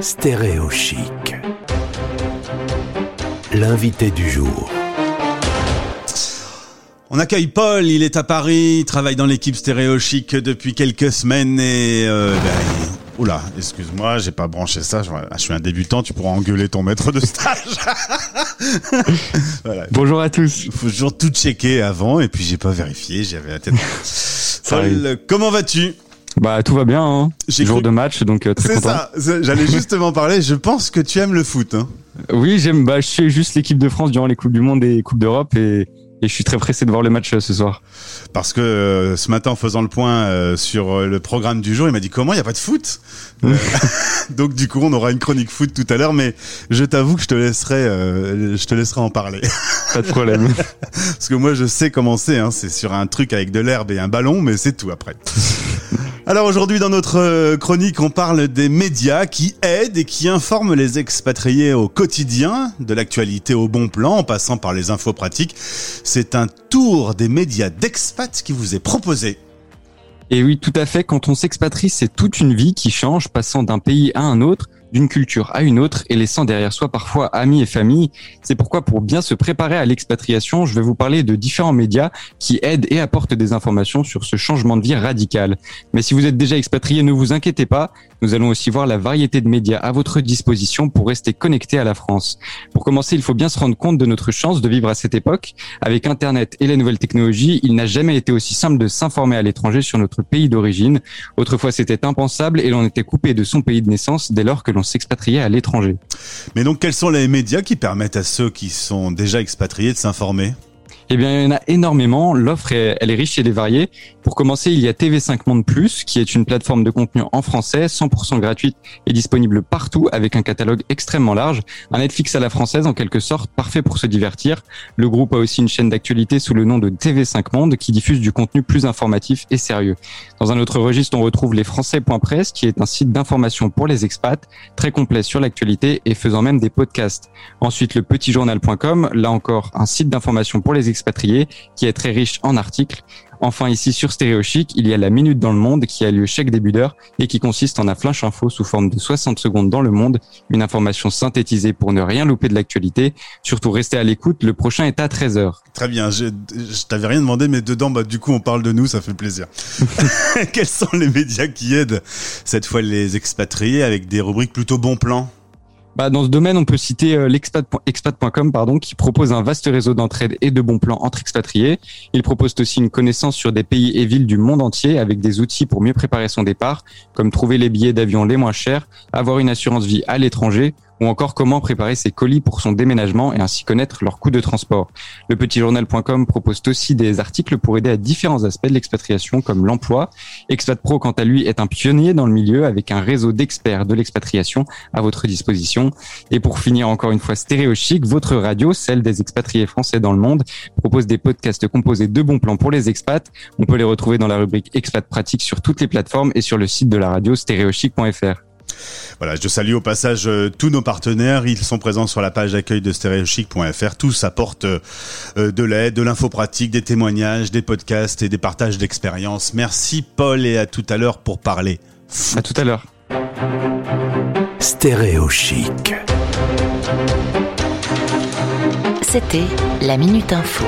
Stéréo Chic. L'invité du jour. On accueille Paul, il est à Paris, il travaille dans l'équipe Stéréo Chic depuis quelques semaines et... Oula, excuse-moi, j'ai pas branché ça. Je suis un débutant, tu pourras engueuler ton maître de stage. Voilà. Bonjour à tous. Il faut toujours tout checker avant et puis j'ai pas vérifié, j'avais la tête. Paul, comment vas-tu ? Bah tout va bien, hein. De match, donc très content. C'est ça, j'allais justement parler, je pense que tu aimes le foot. Hein. Oui, j'aime, je suis juste l'équipe de France durant les Coupes du Monde et les Coupes d'Europe et je suis très pressé de voir le match ce soir. Parce que ce matin, en faisant le point sur le programme du jour, il m'a dit comment il n'y a pas de foot. Donc du coup, on aura une chronique foot tout à l'heure, mais je t'avoue que je te laisserai en parler. Pas de problème. Parce que moi, je sais comment c'est. Hein, c'est sur un truc avec de l'herbe et un ballon, mais c'est tout après. Alors aujourd'hui dans notre chronique, on parle des médias qui aident et qui informent les expatriés au quotidien, de l'actualité au bon plan, en passant par les infos pratiques. C'est un tour des médias d'expat qui vous est proposé. Et oui, tout à fait. Quand on s'expatrie, c'est toute une vie qui change, passant d'un pays à un autre, d'une culture à une autre et laissant derrière soi parfois amis et famille. C'est pourquoi, pour bien se préparer à l'expatriation, je vais vous parler de différents médias qui aident et apportent des informations sur ce changement de vie radical. Mais si vous êtes déjà expatrié, ne vous inquiétez pas, nous allons aussi voir la variété de médias à votre disposition pour rester connecté à la France. Pour commencer, il faut bien se rendre compte de notre chance de vivre à cette époque. Avec Internet et les nouvelles technologies, il n'a jamais été aussi simple de s'informer à l'étranger sur notre pays d'origine. Autrefois, c'était impensable et l'on était coupé de son pays de naissance dès lors que l'on s'expatriait à l'étranger. Mais donc, quels sont les médias qui permettent à ceux qui sont déjà expatriés de s'informer ? Eh bien, il y en a énormément. L'offre, elle est riche et elle est variée. Pour commencer, il y a TV5MONDE+, qui est une plateforme de contenu en français, 100% gratuite et disponible partout, avec un catalogue extrêmement large. Un Netflix à la française, en quelque sorte, parfait pour se divertir. Le groupe a aussi une chaîne d'actualité sous le nom de TV5MONDE, qui diffuse du contenu plus informatif et sérieux. Dans un autre registre, on retrouve lesfrançais.press, qui est un site d'information pour les expats, très complet sur l'actualité et faisant même des podcasts. Ensuite, lepetitjournal.com, là encore, un site d'information pour les expatriés, qui est très riche en articles. Enfin, ici, sur Stéréo Chic, il y a la Minute dans le Monde qui a lieu chaque début d'heure et qui consiste en un flash info sous forme de 60 secondes dans le monde, une information synthétisée pour ne rien louper de l'actualité. Surtout, restez à l'écoute, le prochain est à 13h. Très bien, je t'avais rien demandé, mais dedans, du coup, on parle de nous, ça fait plaisir. Quels sont les médias qui aident cette fois les expatriés avec des rubriques plutôt bon plan ? Dans ce domaine, on peut citer l'expat.com, qui propose un vaste réseau d'entraide et de bons plans entre expatriés. Ils proposent aussi une connaissance sur des pays et villes du monde entier avec des outils pour mieux préparer son départ, comme trouver les billets d'avion les moins chers, avoir une assurance vie à l'étranger, ou encore comment préparer ses colis pour son déménagement et ainsi connaître leurs coûts de transport. Lepetitjournal.com propose aussi des articles pour aider à différents aspects de l'expatriation comme l'emploi. Expatpro, quant à lui, est un pionnier dans le milieu avec un réseau d'experts de l'expatriation à votre disposition. Et pour finir, encore une fois, Stéréo Chic, votre radio, celle des expatriés français dans le monde, propose des podcasts composés de bons plans pour les expats. On peut les retrouver dans la rubrique Expat pratique sur toutes les plateformes et sur le site de la radio stéréochic.fr. Voilà, je salue au passage tous nos partenaires, ils sont présents sur la page d'accueil de stereochic.fr, tous apportent de l'aide, de l'info pratique, des témoignages, des podcasts et des partages d'expériences. Merci Paul et à tout à l'heure pour parler. À tout à l'heure. Stéréo Chic. C'était la Minute Info.